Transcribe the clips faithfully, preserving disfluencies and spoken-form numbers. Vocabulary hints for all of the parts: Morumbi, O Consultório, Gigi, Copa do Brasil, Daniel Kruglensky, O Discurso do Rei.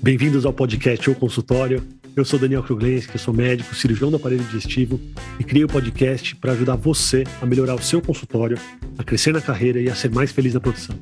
Bem-vindos ao podcast O Consultório. Eu sou Daniel Kruglensky, sou médico, cirurgião do aparelho digestivo e criei o podcast para ajudar você a melhorar o seu consultório, a crescer na carreira e a ser mais feliz na profissão.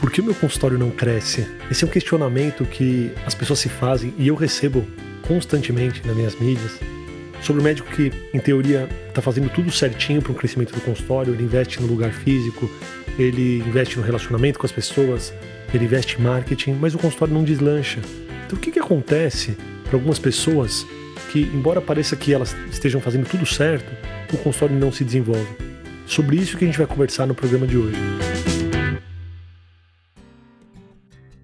Por que o meu consultório não cresce? Esse é um questionamento que as pessoas se fazem e eu recebo constantemente nas minhas mídias sobre o médico que, em teoria, está fazendo tudo certinho para o crescimento do consultório, ele investe no lugar físico, ele investe no relacionamento com as pessoas, ele investe em marketing, mas o consultório não deslancha. Então o que, que acontece para algumas pessoas que, embora pareça que elas estejam fazendo tudo certo, o consultório não se desenvolve? Sobre isso que a gente vai conversar no programa de hoje.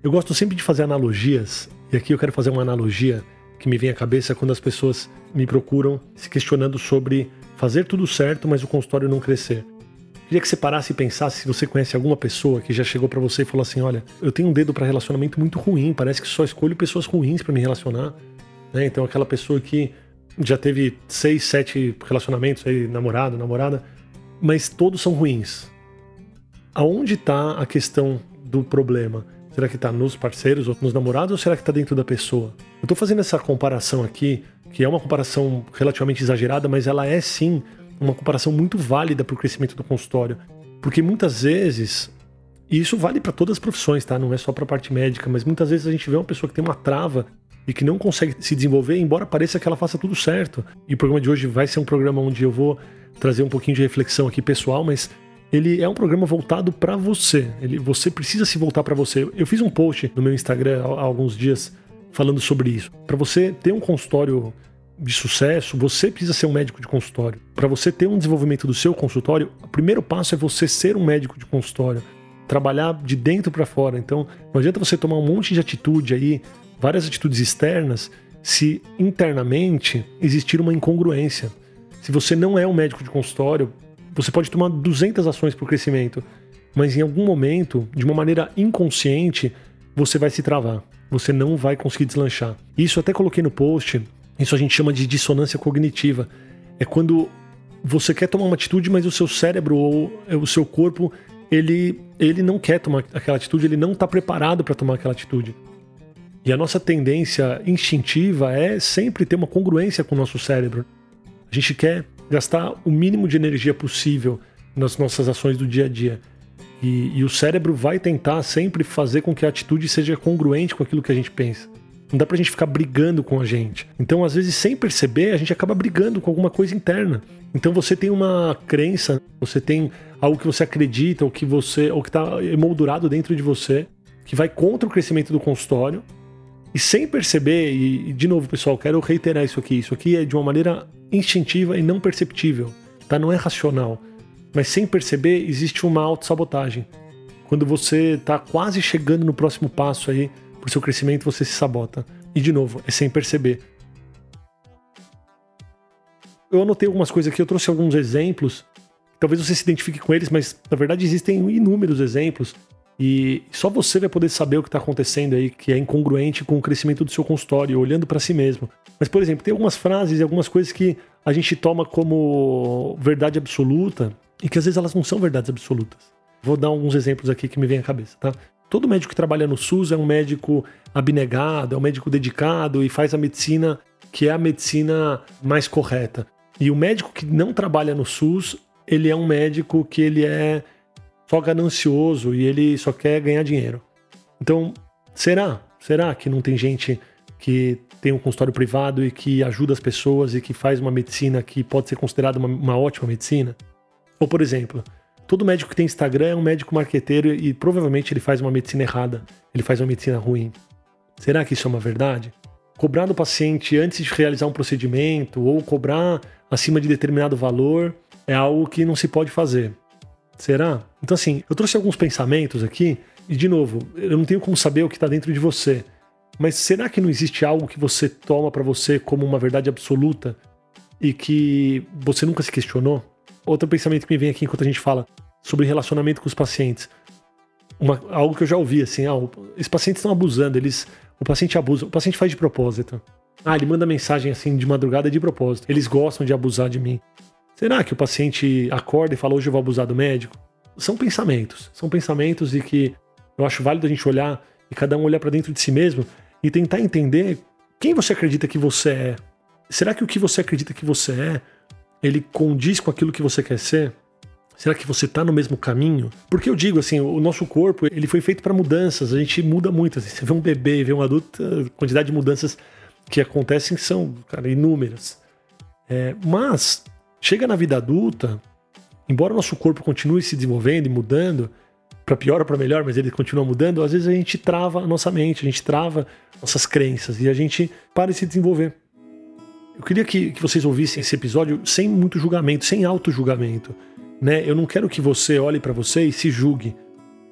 Eu gosto sempre de fazer analogias, e aqui eu quero fazer uma analogia que me vem à cabeça quando as pessoas me procuram se questionando sobre fazer tudo certo, mas o consultório não crescer. Queria que você parasse e pensasse se você conhece alguma pessoa que já chegou pra você e falou assim: olha, eu tenho um dedo pra relacionamento muito ruim, parece que só escolho pessoas ruins pra me relacionar, né? Então aquela pessoa que já teve seis, sete relacionamentos aí, namorado, namorada, mas todos são ruins. Aonde tá a questão do problema? Será que tá nos parceiros ou nos namorados ou será que tá dentro da pessoa? Eu tô fazendo essa comparação aqui, que é uma comparação relativamente exagerada, mas ela é sim uma comparação muito válida para o crescimento do consultório, porque muitas vezes, e isso vale para todas as profissões, tá? Não é só para a parte médica, mas muitas vezes a gente vê uma pessoa que tem uma trava e que não consegue se desenvolver, embora pareça que ela faça tudo certo. E o programa de hoje vai ser um programa onde eu vou trazer um pouquinho de reflexão aqui pessoal, mas ele é um programa voltado para você, ele, você precisa se voltar para você. Eu fiz um post no meu Instagram há, há alguns dias falando sobre isso. Para você ter um consultório de sucesso, você precisa ser um médico de consultório. Para você ter um desenvolvimento do seu consultório, o primeiro passo é você ser um médico de consultório, trabalhar de dentro para fora. Então, não adianta você tomar um monte de atitude aí, várias atitudes externas, se internamente existir uma incongruência. Se você não é um médico de consultório, você pode tomar duzentas ações para o crescimento, mas em algum momento, de uma maneira inconsciente, você vai se travar, você não vai conseguir deslanchar. Isso eu até coloquei no post. Isso a gente chama de dissonância cognitiva. É quando você quer tomar uma atitude, mas o seu cérebro ou o seu corpo, ele, ele não quer tomar aquela atitude, ele não está preparado para tomar aquela atitude. E a nossa tendência instintiva é sempre ter uma congruência com o nosso cérebro. A gente quer gastar o mínimo de energia possível nas nossas ações do dia a dia. E, e o cérebro vai tentar sempre fazer com que a atitude seja congruente com aquilo que a gente pensa. Não dá pra gente ficar brigando com a gente. Então, às vezes, sem perceber, a gente acaba brigando com alguma coisa interna. Então, você tem uma crença, você tem algo que você acredita, ou que você, ou que tá emoldurado dentro de você, que vai contra o crescimento do consultório. E sem perceber, e, e de novo, pessoal, quero reiterar isso aqui. Isso aqui é de uma maneira instintiva e não perceptível, tá? Não é racional. Mas sem perceber, existe uma autossabotagem. Quando você tá quase chegando no próximo passo aí, por seu crescimento, você se sabota. E, de novo, é sem perceber. Eu anotei algumas coisas aqui, eu trouxe alguns exemplos. Talvez você se identifique com eles, mas, na verdade, existem inúmeros exemplos. E só você vai poder saber o que está acontecendo aí, que é incongruente com o crescimento do seu consultório, olhando para si mesmo. Mas, por exemplo, tem algumas frases e algumas coisas que a gente toma como verdade absoluta e que, às vezes, elas não são verdades absolutas. Vou dar alguns exemplos aqui que me vêm à cabeça, tá? Todo médico que trabalha no SUS é um médico abnegado, é um médico dedicado e faz a medicina que é a medicina mais correta. E o médico que não trabalha no SUS, ele é um médico que ele é só ganancioso e ele só quer ganhar dinheiro. Então, será? Será que não tem gente que tem um consultório privado e que ajuda as pessoas e que faz uma medicina que pode ser considerada uma, uma ótima medicina? Ou, por exemplo, todo médico que tem Instagram é um médico marqueteiro e provavelmente ele faz uma medicina errada, ele faz uma medicina ruim. Será que isso é uma verdade? Cobrar do paciente antes de realizar um procedimento ou cobrar acima de determinado valor é algo que não se pode fazer. Será? Então assim, eu trouxe alguns pensamentos aqui e, de novo, eu não tenho como saber o que está dentro de você, mas será que não existe algo que você toma para você como uma verdade absoluta e que você nunca se questionou? Outro pensamento que me vem aqui enquanto a gente fala sobre relacionamento com os pacientes. Uma, algo que eu já ouvi, assim, ah, os pacientes estão abusando, eles, o paciente abusa, o paciente faz de propósito. Ah, ele manda mensagem assim de madrugada de propósito. Eles gostam de abusar de mim. Será que o paciente acorda e fala, hoje eu vou abusar do médico? são pensamentos. São pensamentos e que eu acho válido a gente olhar e cada um olhar para dentro de si mesmo e tentar entender quem você acredita que você é. Será que o que você acredita que você é, ele condiz com aquilo que você quer ser? Será que você está no mesmo caminho? Porque eu digo assim, o nosso corpo, ele foi feito para mudanças, a gente muda muito. Assim, você vê um bebê, vê um adulto, a quantidade de mudanças que acontecem são, cara, inúmeras. É, mas chega na vida adulta, embora o nosso corpo continue se desenvolvendo e mudando, para pior ou para melhor, mas ele continua mudando, às vezes a gente trava a nossa mente, a gente trava nossas crenças e a gente para de se desenvolver. Eu queria que, que vocês ouvissem esse episódio sem muito julgamento, sem auto-julgamento. Né? Eu não quero que você olhe para você e se julgue,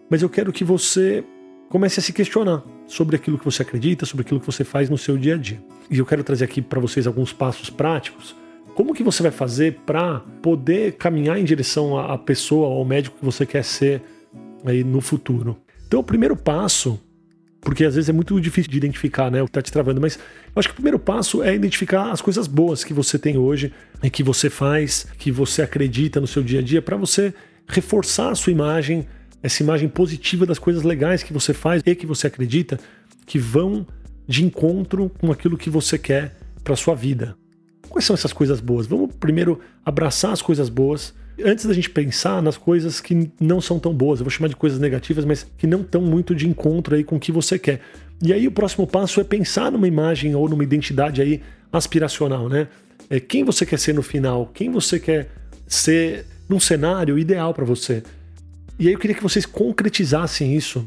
mas eu quero que você comece a se questionar sobre aquilo que você acredita, sobre aquilo que você faz no seu dia a dia. E eu quero trazer aqui para vocês alguns passos práticos. Como que você vai fazer para poder caminhar em direção à pessoa, ao médico que você quer ser aí no futuro? Então, o primeiro passo, porque às vezes é muito difícil de identificar, né, o que está te travando, mas eu acho que o primeiro passo é identificar as coisas boas que você tem hoje, que você faz, que você acredita no seu dia a dia, para você reforçar a sua imagem, essa imagem positiva das coisas legais que você faz e que você acredita que vão de encontro com aquilo que você quer para a sua vida. Quais são essas coisas boas? Vamos primeiro abraçar as coisas boas, antes da gente pensar nas coisas que não são tão boas. Eu vou chamar de coisas negativas, mas que não estão muito de encontro aí com o que você quer. E aí o próximo passo é pensar numa imagem ou numa identidade aí aspiracional, né? É quem você quer ser no final, quem você quer ser num cenário ideal para você. E aí eu queria que vocês concretizassem isso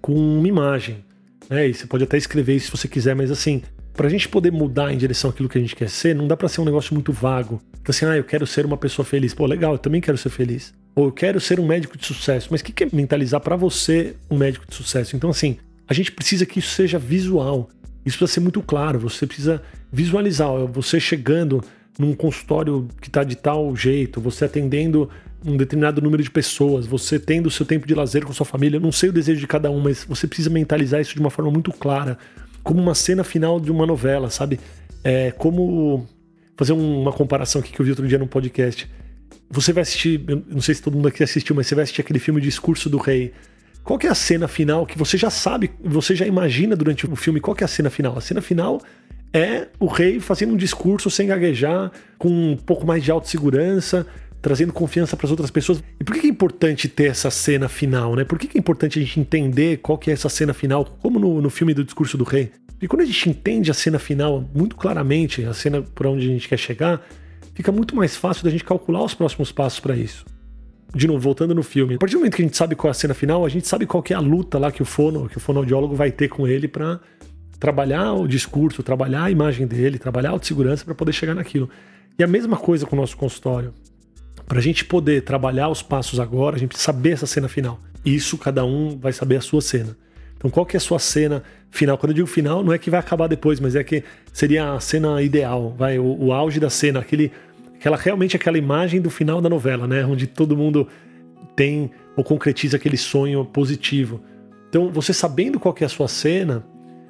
com uma imagem, né? E você pode até escrever isso se você quiser, mas assim, para a gente poder mudar em direção àquilo que a gente quer ser, não dá para ser um negócio muito vago. Então assim, ah, eu quero ser uma pessoa feliz. Pô, legal, eu também quero ser feliz. Ou eu quero ser um médico de sucesso. Mas o que é mentalizar para você um médico de sucesso? Então assim, a gente precisa que isso seja visual. Isso precisa ser muito claro. Você precisa visualizar. Você chegando num consultório que está de tal jeito, você atendendo um determinado número de pessoas, você tendo o seu tempo de lazer com sua família. Eu não sei o desejo de cada um, mas você precisa mentalizar isso de uma forma muito clara, como uma cena final de uma novela, sabe? É como... fazer uma comparação aqui que eu vi outro dia num podcast. Você vai assistir... eu não sei se todo mundo aqui assistiu, mas você vai assistir aquele filme O Discurso do Rei. Qual que é a cena final que você já sabe, você já imagina durante o filme? Qual que é a cena final? A cena final é o rei fazendo um discurso sem gaguejar, com um pouco mais de autossegurança, trazendo confiança para as outras pessoas. E por que é importante ter essa cena final, né? Por que é importante a gente entender qual que é essa cena final, como no, no filme do Discurso do Rei? E quando a gente entende a cena final muito claramente, a cena por onde a gente quer chegar, fica muito mais fácil da gente calcular os próximos passos para isso. De novo, voltando no filme, a partir do momento que a gente sabe qual é a cena final, a gente sabe qual que é a luta lá que o fono, que o fonoaudiólogo vai ter com ele para trabalhar o discurso, trabalhar a imagem dele, trabalhar a autossegurança para poder chegar naquilo. E a mesma coisa com o nosso consultório. Para a gente poder trabalhar os passos agora, a gente precisa saber essa cena final. Isso, cada um vai saber a sua cena. Então, qual que é a sua cena final? Quando eu digo final, não é que vai acabar depois, mas é que seria a cena ideal, vai, o, o auge da cena, aquele, aquela, realmente aquela imagem do final da novela, né? Onde todo mundo tem ou concretiza aquele sonho positivo. Então, você sabendo qual que é a sua cena,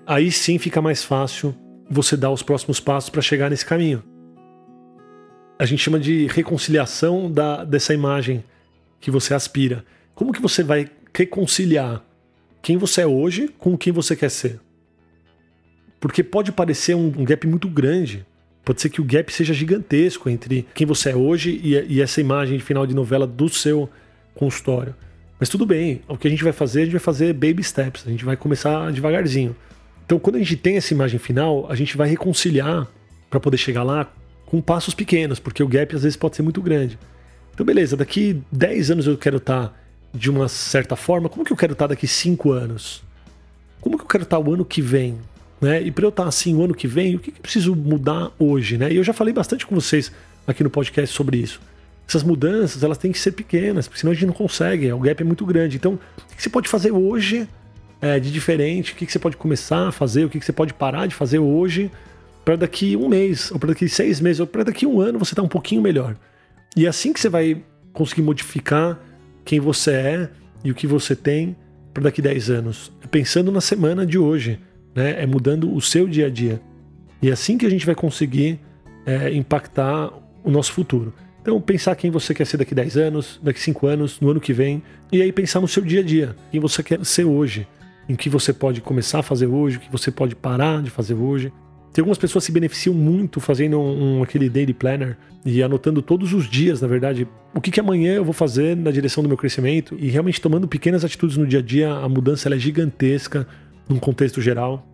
aí sim fica mais fácil você dar os próximos passos para chegar nesse caminho. A gente chama de reconciliação da, dessa imagem que você aspira. Como que você vai reconciliar quem você é hoje com quem você quer ser? Porque pode parecer um, um gap muito grande. Pode ser que o gap seja gigantesco entre quem você é hoje e, e essa imagem de final de novela do seu consultório. Mas tudo bem, o que a gente vai fazer, a gente vai fazer baby steps. A gente vai começar devagarzinho. Então, quando a gente tem essa imagem final, a gente vai reconciliar para poder chegar lá com passos pequenos, porque o gap às vezes pode ser muito grande. Então beleza, daqui dez anos eu quero estar de uma certa forma, como que eu quero estar daqui cinco anos? Como que eu quero estar o ano que vem? Né? E para eu estar assim o ano que vem, o que, que eu preciso mudar hoje? Né? E eu já falei bastante com vocês aqui no podcast sobre isso. Essas mudanças, elas têm que ser pequenas, porque senão a gente não consegue, o gap é muito grande. Então, o que você pode fazer hoje é, de diferente? O que, que você pode começar a fazer? O que, que você pode parar de fazer hoje? Para daqui um mês, ou para daqui seis meses, ou para daqui um ano você tá um pouquinho melhor. E é assim que você vai conseguir modificar quem você é e o que você tem para daqui dez anos. É pensando na semana de hoje, né? É mudando o seu dia a dia. E é assim que a gente vai conseguir é, impactar o nosso futuro. Então, pensar quem você quer ser daqui dez anos, daqui cinco anos, no ano que vem. E aí pensar no seu dia a dia, quem você quer ser hoje, em que você pode começar a fazer hoje, o que você pode parar de fazer hoje. Tem algumas pessoas que se beneficiam muito fazendo um, um, aquele daily planner e anotando todos os dias, na verdade, o que, que amanhã eu vou fazer na direção do meu crescimento e realmente tomando pequenas atitudes no dia a dia. A mudança ela é gigantesca num contexto geral.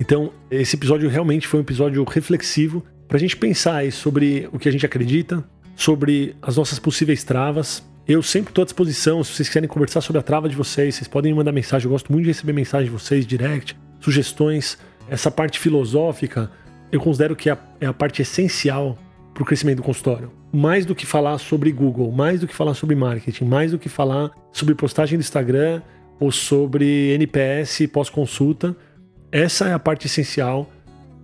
Então, esse episódio realmente foi um episódio reflexivo para a gente pensar aí sobre o que a gente acredita, sobre as nossas possíveis travas. Eu sempre estou à disposição, se vocês quiserem conversar sobre a trava de vocês, vocês podem me mandar mensagem. Eu gosto muito de receber mensagem de vocês, direct, sugestões. Essa parte filosófica, eu considero que é a, é a parte essencial para o crescimento do consultório. Mais do que falar sobre Google, mais do que falar sobre marketing, mais do que falar sobre postagem do Instagram ou sobre N P S pós-consulta, essa é a parte essencial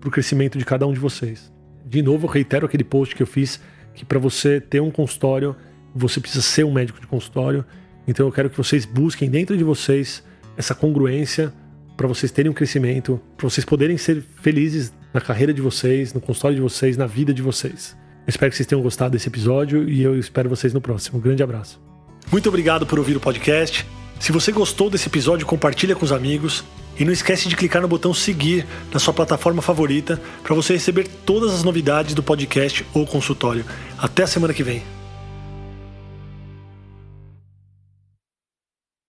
para o crescimento de cada um de vocês. De novo, eu reitero aquele post que eu fiz, que para você ter um consultório, você precisa ser um médico de consultório. Então eu quero que vocês busquem dentro de vocês essa congruência para vocês terem um crescimento, para vocês poderem ser felizes na carreira de vocês, no consultório de vocês, na vida de vocês. Eu espero que vocês tenham gostado desse episódio e eu espero vocês no próximo. Um grande abraço. Muito obrigado por ouvir o podcast. Se você gostou desse episódio, compartilha com os amigos e não esquece de clicar no botão seguir na sua plataforma favorita para você receber todas as novidades do podcast ou consultório. Até a semana que vem.